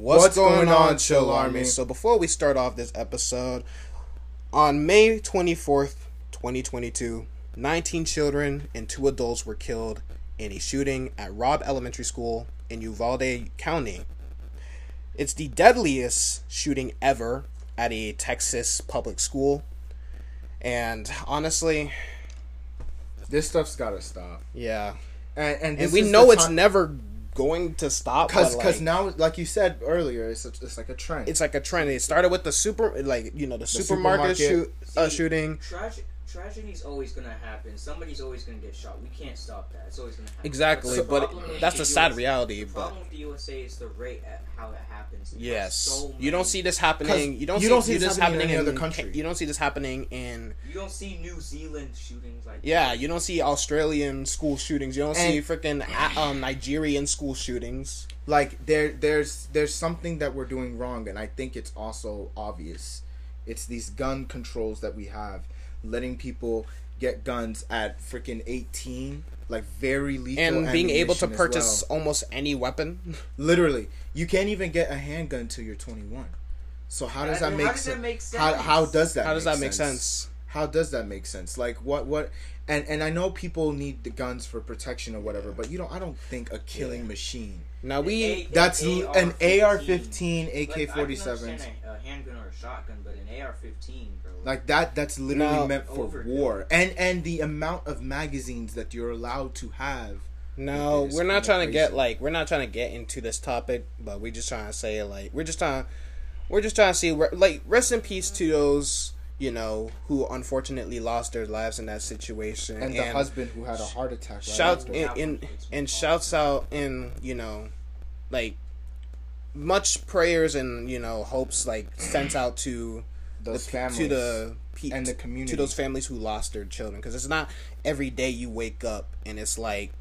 What's going on, Chill Army? So before we start off this episode, on May 24th, 2022, 19 children and 2 adults were killed in a shooting at Robb Elementary School in Uvalde County. It's the deadliest shooting ever at a Texas public school. And honestly, this stuff's gotta stop. Yeah. And we know it's never going to stop. Because now, like you said earlier, it's like a trend. It's like a trend. It started with the supermarket shooting. Tragedy's always going to happen. Somebody's always going to get shot. We can't stop that. It's always going to happen. Exactly, but that's the sad reality. The problem with the USA is the rate at how it happens. Yes. You don't see this happening. You don't see this happening in any other country. You don't see this happening in... You don't see New Zealand shootings like that. Yeah, you don't see Australian school shootings. You don't see freaking Nigerian school shootings. Like, there's something that we're doing wrong, and I think it's also obvious. It's these gun controls that we have. Letting people get guns at freaking 18, like very lethal, and being able to purchase almost any weapon. Literally, you can't even get a handgun until you're 21. So how does that make sense? How does that make sense? Like what? And I know people need the guns for protection or whatever, but I don't think a killing machine. Now that's an AR-15, AK-47. A handgun or a shotgun, but an AR-15, bro. Like that's literally meant for war. And the amount of magazines that you're allowed to have. No, we're not trying to get into this topic, but we're just trying to say we're just trying to see rest in peace to those who unfortunately lost their lives in that situation, and the husband who had a heart attack. Shouts out, much prayers and hopes sent out to those families, to the and the community, to those families who lost their children, because it's not every day you wake up and it's like,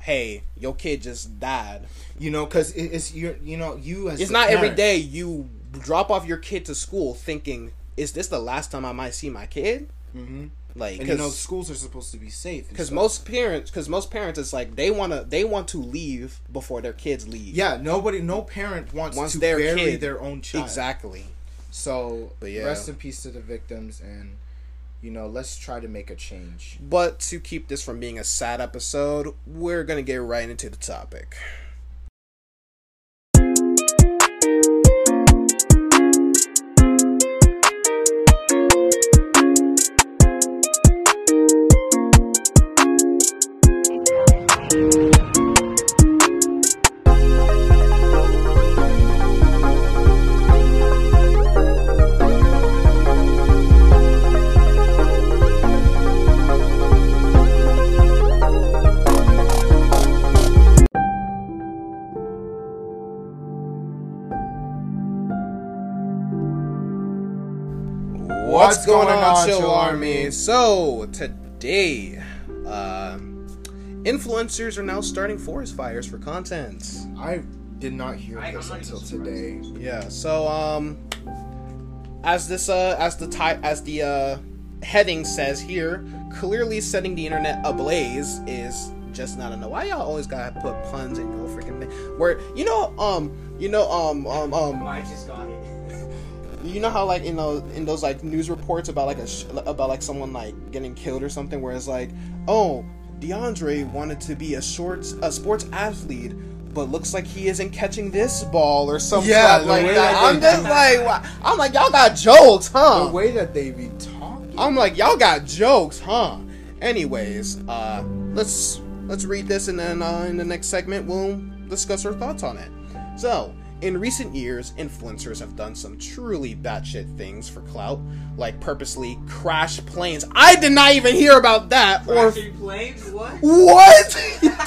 hey, your kid just died. Because it's every day you drop off your kid to school thinking, is this the last time I might see my kid? Mm-hmm. Schools are supposed to be safe. Because most parents, it's like they want to leave before their kids leave. Yeah, no parent wants to bury their own child. Exactly. So, rest in peace to the victims, and let's try to make a change. But to keep this from being a sad episode, we're gonna get right into the topic. What's going on, Chill Army? So, today, influencers are now starting forest fires for content. I did not hear this until today. Yeah, so, as the heading says here, clearly setting the internet ablaze is just not enough. Why y'all always gotta put puns in your freaking thing? Where, I just got it. You know how in those news reports about about someone getting killed or something, where it's like, oh, DeAndre wanted to be a sports athlete, but looks like he isn't catching this ball or something. Yeah, that. I'm like, y'all got jokes, huh? The way that they be talking. I'm like, y'all got jokes, huh? Anyways, let's read this, and then in the next segment we'll discuss our thoughts on it. So. In recent years, influencers have done some truly batshit things for clout, like purposely crash planes. I did not even hear about that. Crashing planes? What?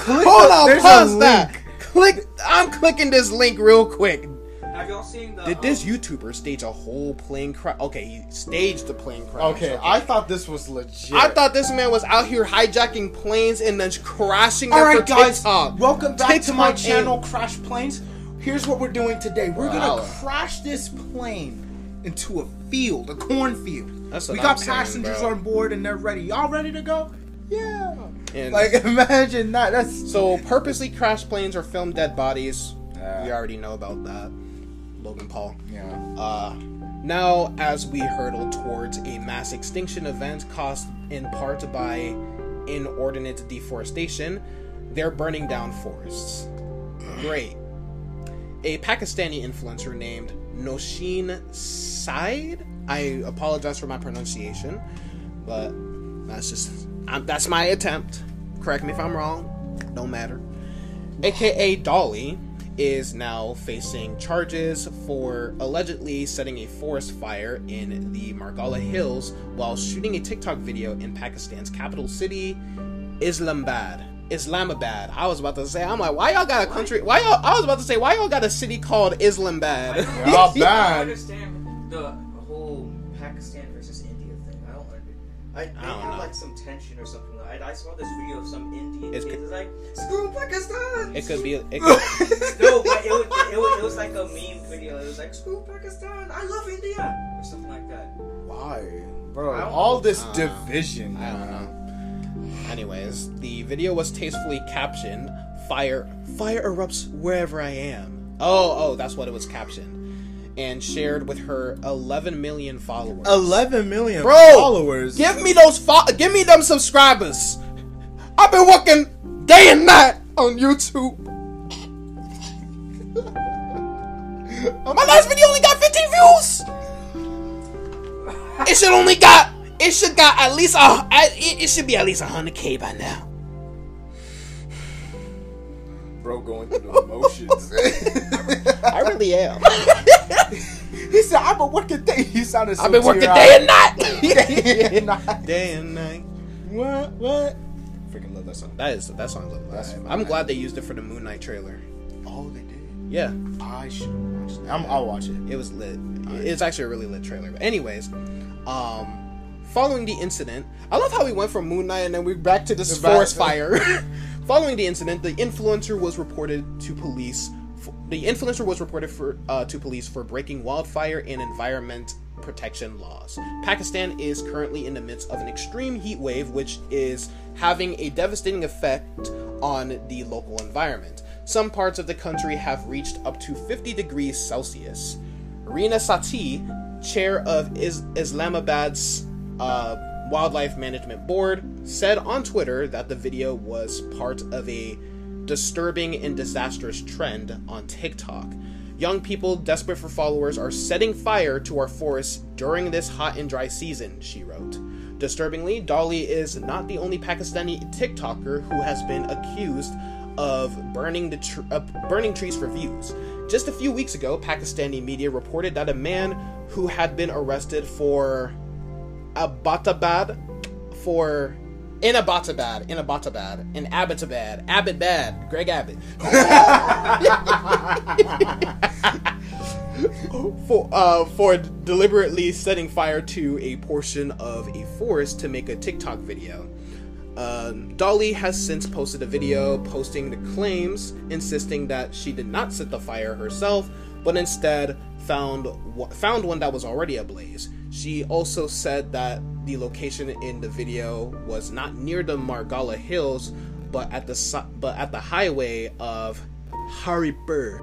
Hold on, pause that. I'm clicking this link real quick. Have y'all seen the... Did this YouTuber stage a whole plane crash? Okay, he staged the plane crash. Okay, I thought this was legit. I thought this man was out here hijacking planes and then crashing them. All right, guys, TikTok. Welcome back to my channel, Crash Planes. Here's what we're doing today. We're going to crash this plane into a field, a cornfield. That's what we got. I'm passengers saying, on board, and they're ready. Y'all ready to go? Yeah. And imagine that. That's... So, purposely crashed planes or filmed dead bodies. We already know about that. Logan Paul. Yeah. Now, as we hurtle towards a mass extinction event caused in part by inordinate deforestation, they're burning down forests. Great. A Pakistani influencer named Nosheen Said. I apologize for my pronunciation, but that's my attempt. Correct me if I'm wrong. Don't matter. AKA Dolly is now facing charges for allegedly setting a forest fire in the Margalla Hills while shooting a TikTok video in Pakistan's capital city, Islamabad. I was about to say, I'm like, why y'all got a country? Why y'all got a city called Islamabad? I don't understand the whole Pakistan versus India thing. I don't know. Like some tension or something. I saw this video of some Indian kid like, screw Pakistan. It was like a meme video. It was like, screw Pakistan, I love India, or something like that. Why, bro? All this division. I don't know. Anyways, the video was tastefully captioned, Fire erupts wherever I am. Oh, that's what it was captioned. And shared with her 11 million followers. 11 million followers? Give me those give me them subscribers. I've been working day and night on YouTube. My last video only got 15 views. It should be at least 100K by now. Bro, going through the emotions. I really am. He said, "I've been working day." He sounded so. I've been working day and night. Day and night. What? Freaking love that song. That song's alive. I'm glad they used it for the Moon Knight trailer. Oh, they did. Yeah. I should watch that. I'll watch it. It was lit. Right. It's actually a really lit trailer. But anyways, following the incident, I love how we went from Moon Knight and then we're back to this forest fire. Following the incident, the influencer was reported to police for breaking wildfire and environment protection laws. Pakistan is currently in the midst of an extreme heat wave, which is having a devastating effect on the local environment. Some parts of the country have reached up to 50 degrees Celsius. Reena Sati, chair of Islamabad's Wildlife Management Board, said on Twitter that the video was part of a disturbing and disastrous trend on TikTok. Young people desperate for followers are setting fire to our forests during this hot and dry season, she wrote. Disturbingly, Dolly is not the only Pakistani TikToker who has been accused of burning trees for views. Just a few weeks ago, Pakistani media reported that a man who had been arrested for Abbottabad, Greg Abbott. for deliberately setting fire to a portion of a forest to make a TikTok video. Dolly has since posted a video posting the claims, insisting that she did not set the fire herself, but instead found one that was already ablaze. She also said that the location in the video was not near the Margalla Hills, but at the highway of Haripur.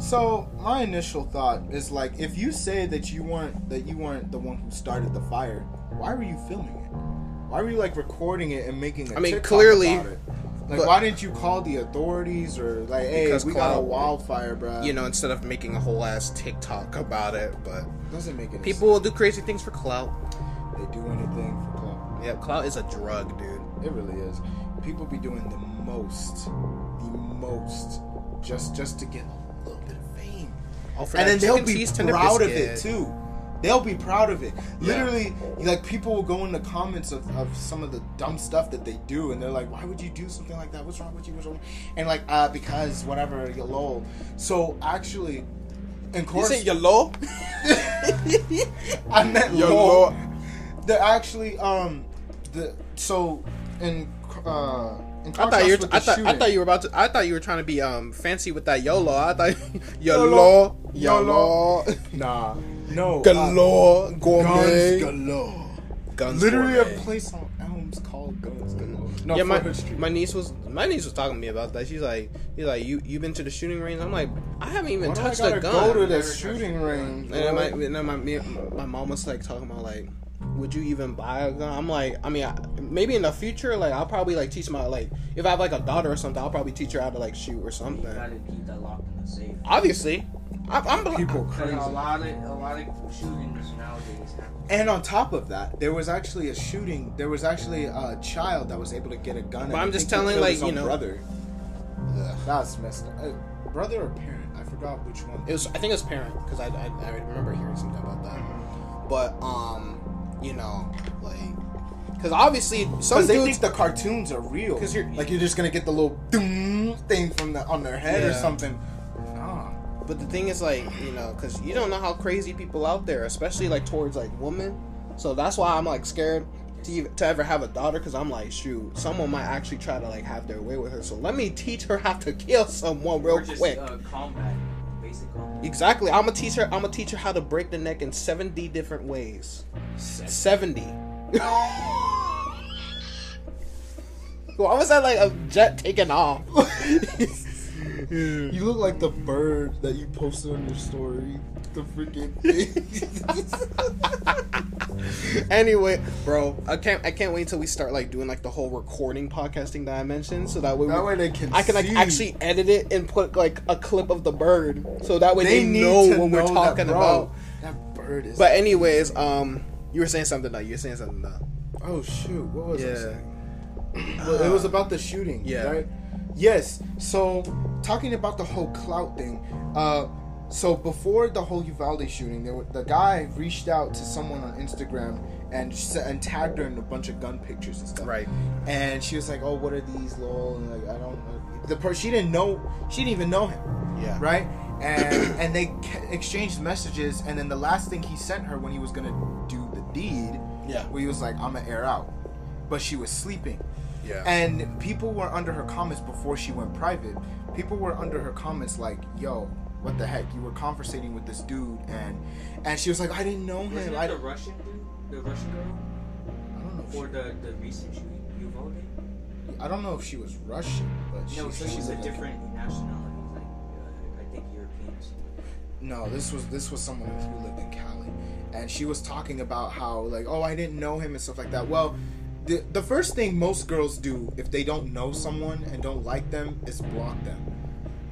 So my initial thought is like, if you say that you weren't the one who started the fire, why were you filming it? Why were you like recording it and making a TikTok clearly about it? Like, why didn't you call the authorities or, like, hey, we got a wildfire, bro? You know, instead of making a whole ass TikTok about it, but doesn't make any sense. People will do crazy things for clout. They do anything for clout. Yeah, clout is a drug, dude. It really is. People be doing the most, just to get a little bit of fame. And then they'll be proud of it, too. They'll be proud of it. Literally, yeah. Like, people will go in the comments of some of the dumb stuff that they do, and they're like, why would you do something like that? What's wrong with you? And like, because whatever, YOLO. So, actually, in course... You say YOLO? I meant YOLO. They're actually, I thought you were trying to be fancy with that YOLO. I thought YOLO. Nah. No, galore, gourmet, guns galore. Literally gourmet. A place on Elm films called Guns. No, yeah, my niece was talking to me about that. She's like, you been to the shooting range? I'm like, I haven't even touched a gun. Go to the shooting range. And my mom was like talking about like, would you even buy a gun? I'm like, maybe in the future, like, I'll probably, like, teach my, like, if I have, like, a daughter or something, I'll probably teach her how to, like, shoot or something. You gotta keep that locked in the safe. Obviously. People crazy. A lot of shootings nowadays happen. And on top of that, there was actually a shooting. There was actually a child that was able to get a gun. But I'm just telling, like, you know. Brother. Ugh. That's messed up. Brother or parent? I forgot which one. I think it was parent, because I remember hearing something about that. But, you know, like, because obviously some dudes think the cartoons are real. Because you're just gonna get the little doom thing from on their head or something. Nah. But the thing is, like, you know, because you don't know how crazy people out there, especially like towards like women. So that's why I'm like scared to ever have a daughter, because I'm like, shoot, someone might actually try to like have their way with her. So let me teach her how to kill someone real quick. Combat, basically. Exactly. I'm a teacher how to break the neck in 70 different ways. 70. Why was that like a jet taking off? You look like the bird that you posted on your story. The freaking thing. Anyway, bro, I can't wait until we start like doing like the whole recording podcasting that I mentioned, so that way I can like actually edit it and put like a clip of the bird, so that way they know when we're talking about that bird. Is but anyways, you were saying something though. Oh shoot, what was I saying? Well, it was about the shooting. Yeah. Right? Yes. So talking about the whole clout thing. So before the whole Uvalde shooting, the guy reached out to someone on Instagram and tagged her in a bunch of gun pictures and stuff. Right. And she was like, "Oh, what are these, lol?" And like, I don't know. She didn't even know him. Yeah. Right. And they exchanged messages, and then the last thing he sent her when he was gonna do the deed, where he was like, "I'm gonna air out," but she was sleeping. Yeah. And people were under her comments before she went private. People were under her comments like, "Yo, what the heck? You were conversating with this dude," and she was like, "I didn't know him." Wasn't it the Russian dude? The Russian girl? I don't know. For the recent shooting, Uvalde? I don't know if she was Russian, but she's a different nationality, like I think Europeans. No, this was someone who lived in Cali, and she was talking about how like, "Oh, I didn't know him," and stuff like that. Well, the first thing most girls do if they don't know someone and don't like them is block them.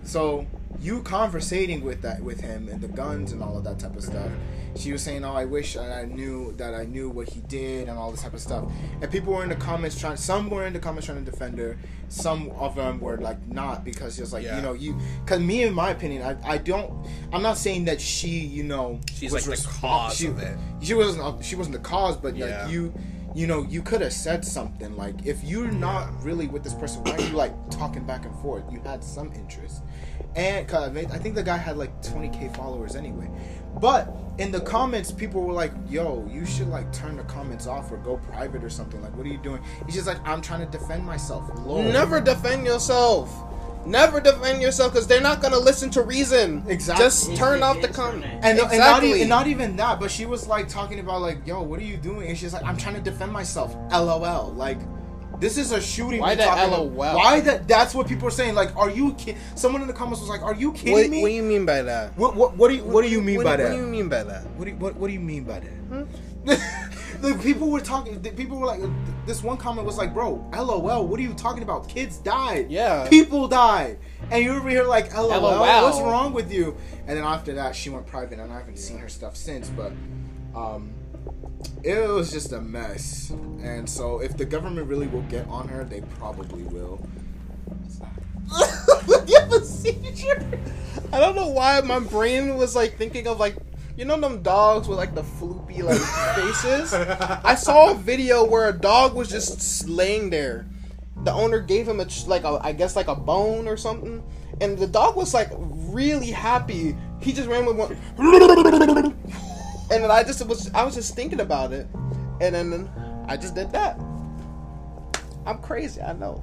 So you conversating with him and the guns and all of that type of stuff. She was saying, "Oh, I wish I knew what he did," and all this type of stuff. And people were in the comments trying to defend her. Some of them were like not, because just like, you know, you, because me, in my opinion, I'm not saying that she, you know, she's was like the cause of it. She wasn't the cause, but like you know, you could have said something. Like, if you're not really with this person, why are you like talking back and forth? You had some interest. And I think the guy had like 20,000 followers anyway. But in the comments, people were like, "Yo, you should like turn the comments off or go private or something. Like, what are you doing?" He's just like, "I'm trying to defend myself." Lord. Never defend yourself. Never defend yourself, because they're not gonna listen to reason. Exactly. Just turn off the comment. And not even that. But she was like talking about like, "Yo, what are you doing?" And she's like, "I'm trying to defend myself." LOL. Like, this is a shooting. Why that LOL? Why that? That's what people are saying. Like, are you kidding? Someone in the comments was like, "Are you kidding me? What do you mean by that? What do you mean by that? What do you mean by that? What do you mean by that?" The people were talking. People were like, this one comment was like, "Bro, LOL. What are you talking about? Kids died. Yeah. People died. And you're over here like, LOL. What's wrong with you?" And then after that, she went private, and I haven't seen her stuff since. But, it was just a mess. And so if the government really will get on her, they probably will. I don't know why my brain was like thinking of like, you know them dogs with like the floopy like faces? I saw a video where a dog was just laying there. The owner gave him a bone or something, and the dog was like really happy. He just randomly went. And then I was just thinking about it, and then I just did that. I'm crazy, I know.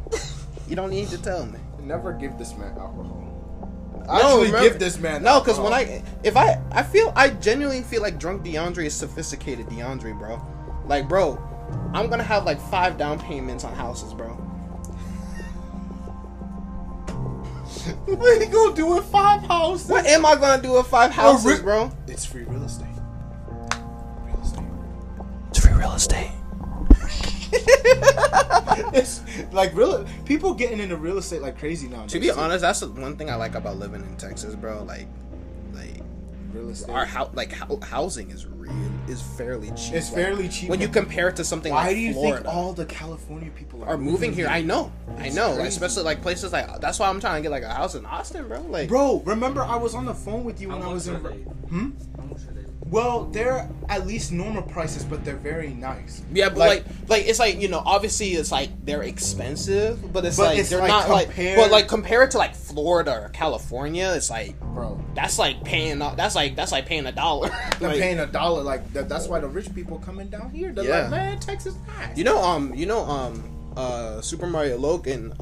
You don't need to tell me. Never give this man alcohol. Give this man alcohol. No, because I genuinely feel like drunk DeAndre is sophisticated DeAndre, bro. Like, bro, I'm gonna have like 5 down payments on houses, bro. What are you gonna do with 5 houses? What am I gonna do with 5 houses, bro? It's free real estate. It's free real estate. It's like real people getting into real estate like crazy now. To be honest, that's the one thing I like about living in Texas, bro. Like real estate. Our housing is real. Is fairly cheap. It's fairly cheap when you compare it to something like Florida. Why do you think all the California people are moving here? I know, like, especially like places like that's why I'm trying to get like a house in Austin, bro. Like, bro, remember I was on the phone with you when I was in. How much are they? Well, they're at least normal prices, but they're very nice. Yeah, but like it's like, you know, obviously it's like they're expensive, but it's but like it's they're like not compared... like. But like compared to like Florida or California, it's like, bro, that's like paying $1. They're like, paying $1. Like that's why the rich people coming down here. They're like, man, Texas nice. You know, Super Mario Logan.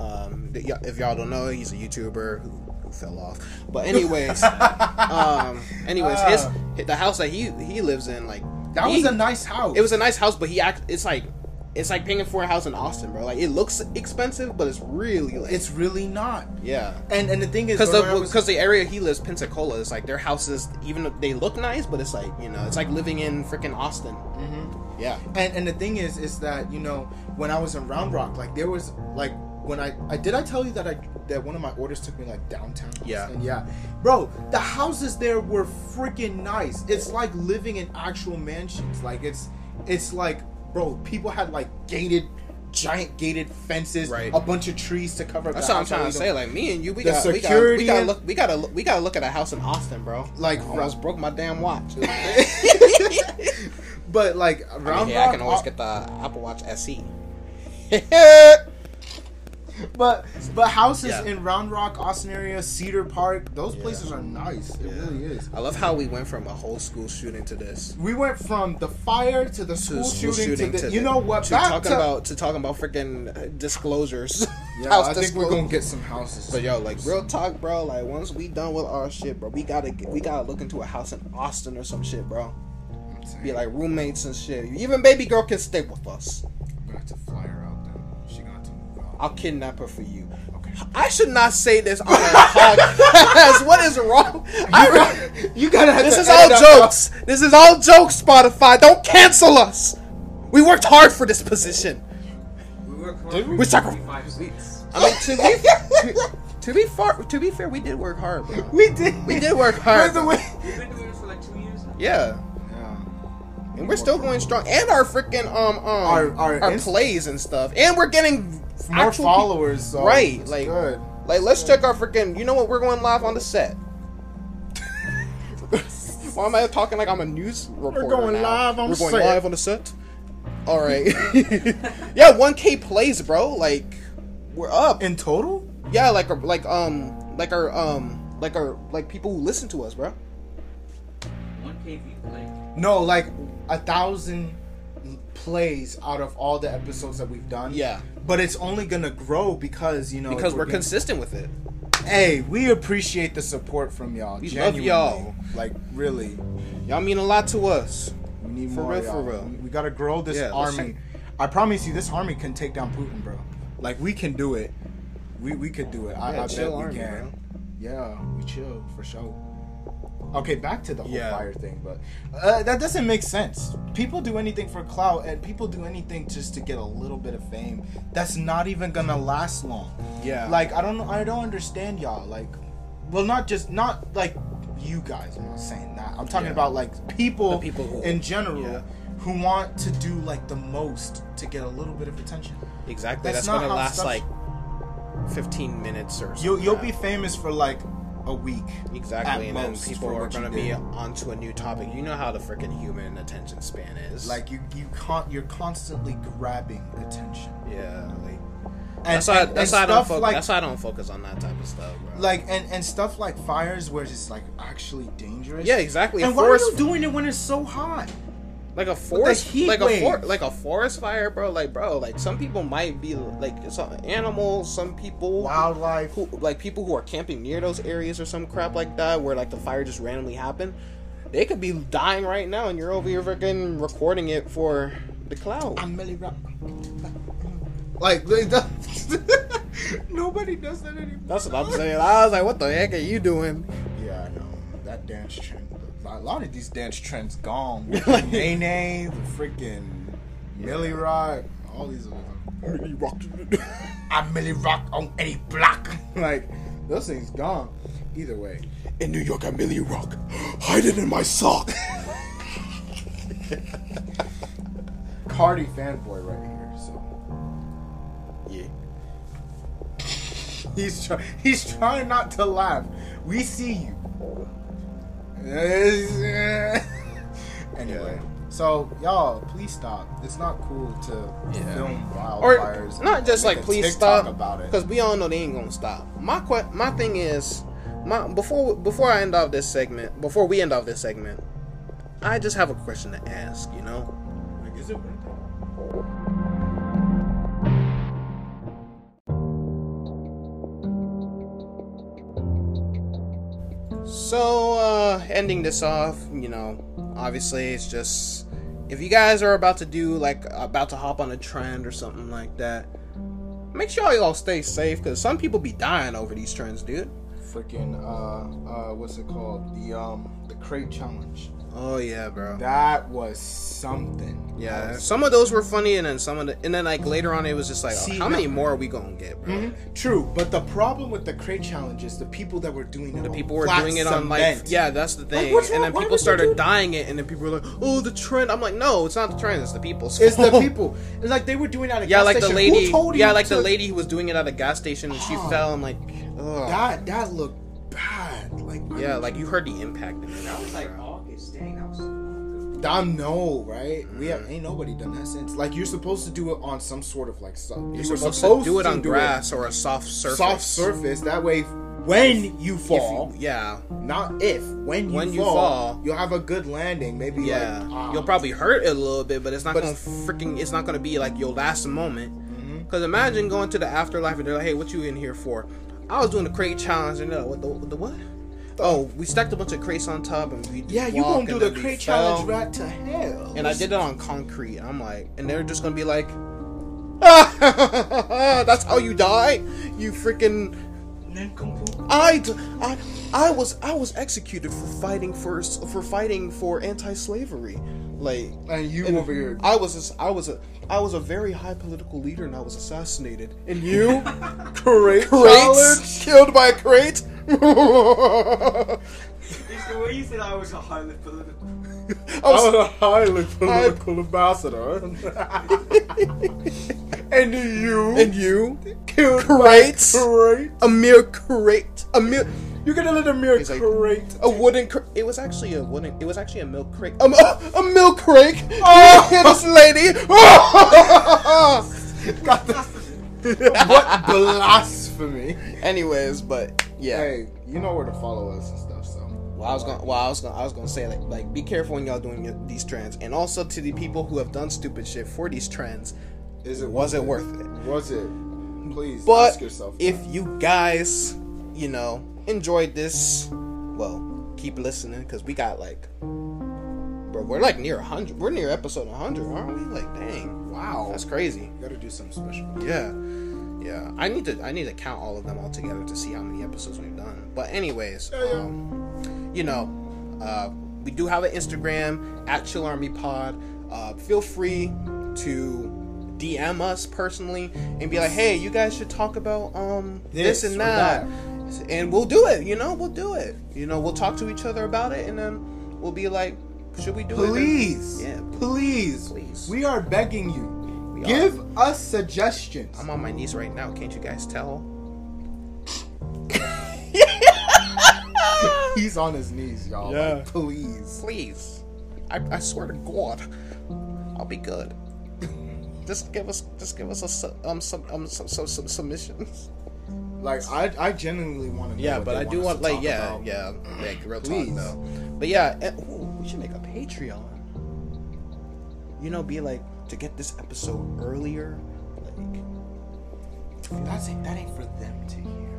If y'all don't know, he's a YouTuber who fell off. But anyways, the house that he lives in, like was a nice house. It was a nice house, but it's like paying for a house in Austin, bro. Like it looks expensive, but it's really like, it's really not. Yeah. And the thing is, because the area he lives, Pensacola, is like their houses, even though they look nice, but it's like, you know, it's like living in freaking Austin. Mm-hmm. Yeah. And the thing is that, you know, when I was in Round Rock, like there was like. When I tell you that one of my orders took me like downtown? Yeah. And yeah, bro, the houses there were freaking nice. It's like living in actual mansions. Like it's like, bro, people had like giant gated fences, right. A bunch of trees to cover. That's what I'm trying to say. Like me and you, we gotta look at a house in Austin, bro. Like I was broke my damn watch. But like I can always get the Apple Watch SE. But houses in Round Rock, Austin area, Cedar Park, those places are nice. It really is. I love how we went from a whole school shooting to this. We went from the fire to the school shooting to the, you know what? Talking about freaking disclosures. Yeah, I think we're gonna get some houses. But yo, like real talk, bro. Like once we done with our shit, bro, we gotta look into a house in Austin or some shit, bro. Be like roommates and shit. Even baby girl can stay with us. I'm gonna have to fly her out. I'll kidnap her for you. Okay. I should not say this on a podcast. What is wrong? This is all jokes, Spotify. Don't cancel us. We worked hard for this position. We worked hard for 25 weeks. I mean, to be fair, we did work hard, bro. We did work hard. We've been doing this for like 2 years now. Yeah. And we're still going strong. And our freaking our plays and stuff. And we're getting more followers. So right. Like, good. Like let's check our freaking, you know what, we're going live on the set. Why am I talking like I'm a news reporter? We're going live on the set. Alright. Yeah, 1K plays, bro. Like we're up. In total? Yeah, like people who listen to us, bro. 1K people like. No, like 1,000 plays out of all the episodes that we've done. Yeah. But it's only going to grow because, you know... Because we're consistent with it. Hey, we appreciate the support from y'all. We genuinely love y'all. Like, really. Y'all mean a lot to us. We need more of y'all. For real. We got to grow this army. I promise you, this army can take down Putin, bro. Like, we can do it. We could do it. Yeah, I bet we can. Bro. Yeah, we chill, for sure. Okay, back to the whole fire thing, but that doesn't make sense. People do anything for clout, and people do anything just to get a little bit of fame. That's not even gonna last long. Yeah. Like I don't understand y'all. Like, well, not like you guys. I'm not saying that. I'm talking about like people in general who want to do like the most to get a little bit of attention. Exactly. That's gonna last like 15 minutes or something. You'll be famous for like. A week exactly, and then people are going to be onto a new topic. You know how the freaking human attention span is. Like you can't. You're constantly grabbing attention. Yeah, like that's why I don't focus on that type of stuff. Bro. Like and stuff like fires where it's like actually dangerous. Yeah, exactly. And why are you doing it when it's so hot? Like a forest, like a forest fire, bro. Like, bro, like some people might be like animals, some people wildlife, people who are camping near those areas or some crap like that, where like the fire just randomly happened. They could be dying right now, and you're over here freaking recording it for the cloud. I'm Millie Rock. Like, nobody does that anymore. That's what I'm saying. I was like, what the heck are you doing? Yeah, I know. That dance trend. A lot of these dance trends gone. With like, Nene, the freaking Millie Rock, all these other ones. Millie Rock. I'm Millie Rock on a block. Like, those things gone. Either way. In New York, I'm Millie Rock. Hiding in my sock. Cardi fanboy right here, so. Yeah. He's trying not to laugh. We see you. Anyway, so y'all, please stop. It's not cool to film wildfires. Or not just like please stop about it, because we all know they ain't gonna stop. My thing is, before we end off this segment, I just have a question to ask. You know, like, is it worth it? So, ending this off, you know, obviously it's just, if you guys are about to hop on a trend or something like that, make sure y'all stay safe, because some people be dying over these trends, dude. Freaking, what's it called? The crate challenge. Oh, yeah, bro. That was something. Yeah, some of those were funny, and then later on, it was just like, see, how many more are we gonna get, bro? Mm-hmm. True, but the problem with the crate challenge is the people that were doing it. The people were doing it on like, yeah, that's the thing. Like, and then people started dying it, and then people were like, oh, the trend. I'm like, no, it's not the trend. It's the people's fault. It's the people. It's like they were doing it at a gas station. The lady. Who told you like the lady who was doing it at a gas station, and she fell, and like, ugh. That looked bad. Like, like you heard the impact of it. I was like, I know, right? Mm-hmm. Ain't nobody done that since. Like, you're supposed to do it on some sort of like stuff. You're supposed to do it on grass or a soft surface. That way, when you fall, when you fall, you'll have a good landing. Maybe you'll probably hurt a little bit, but it's not gonna be like your last moment. Because imagine going to the afterlife and they're like, "Hey, what you in here for?" I was doing the crate challenge, and they're like, "What the what?" Oh, we stacked a bunch of crates on top, and we you gonna do the crate challenge right to hell. And I did it on concrete. I'm like, and they're just gonna be like, ah, that's how you die, you freaking. I was executed for fighting for anti-slavery, like. And you over here. I was a very high political leader, and I was assassinated. And you, crate challenge, killed by a crate. It's the way you said I was a highly political. I was a highly political ambassador. And you killed crate. A mere crate. You're gonna let a mere crate. Like, a wooden crate. It was actually a milk crate. A milk crate. Oh, you hit this lady. Got what blasphemy. Anyways, but. Yeah. Hey, you know where to follow us and stuff. So. I was gonna say like be careful when y'all doing these trends, and also to the people who have done stupid shit for these trends. Was it worth it? Please ask yourself. But if you guys, enjoyed this, well, keep listening, because we got we're like near 100. We're near episode 100, aren't we? Like, dang, wow, that's crazy. Got to do something special. Yeah. Yeah, I need to count all of them all together to see how many episodes we've done. But anyways, we do have an Instagram at Chill Army Pod. Feel free to DM us personally and be like, hey, you guys should talk about this and that, and we'll do it. We'll do it. We'll talk to each other about it, and then we'll be like, should we do it? Please, we are begging you. Give us suggestions. I'm on my knees right now. Can't you guys tell? He's on his knees, y'all. Yeah. Like, please. I swear to God, I'll be good. Just give us some submissions. Like, I genuinely want to know. Yeah, but I do want about. Like, real talk though. But yeah, we should make a Patreon. Be like. To get this episode earlier, like that ain't for them to hear.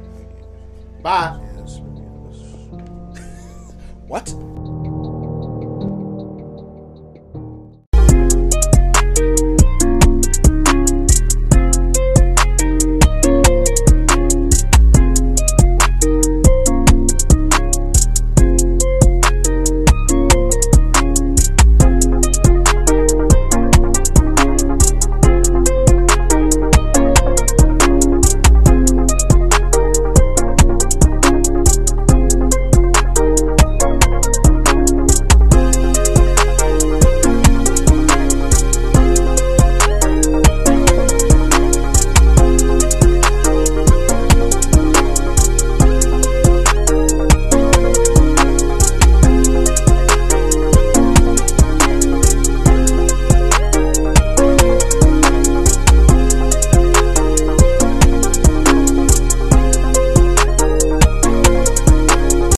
Bye. Yes. What?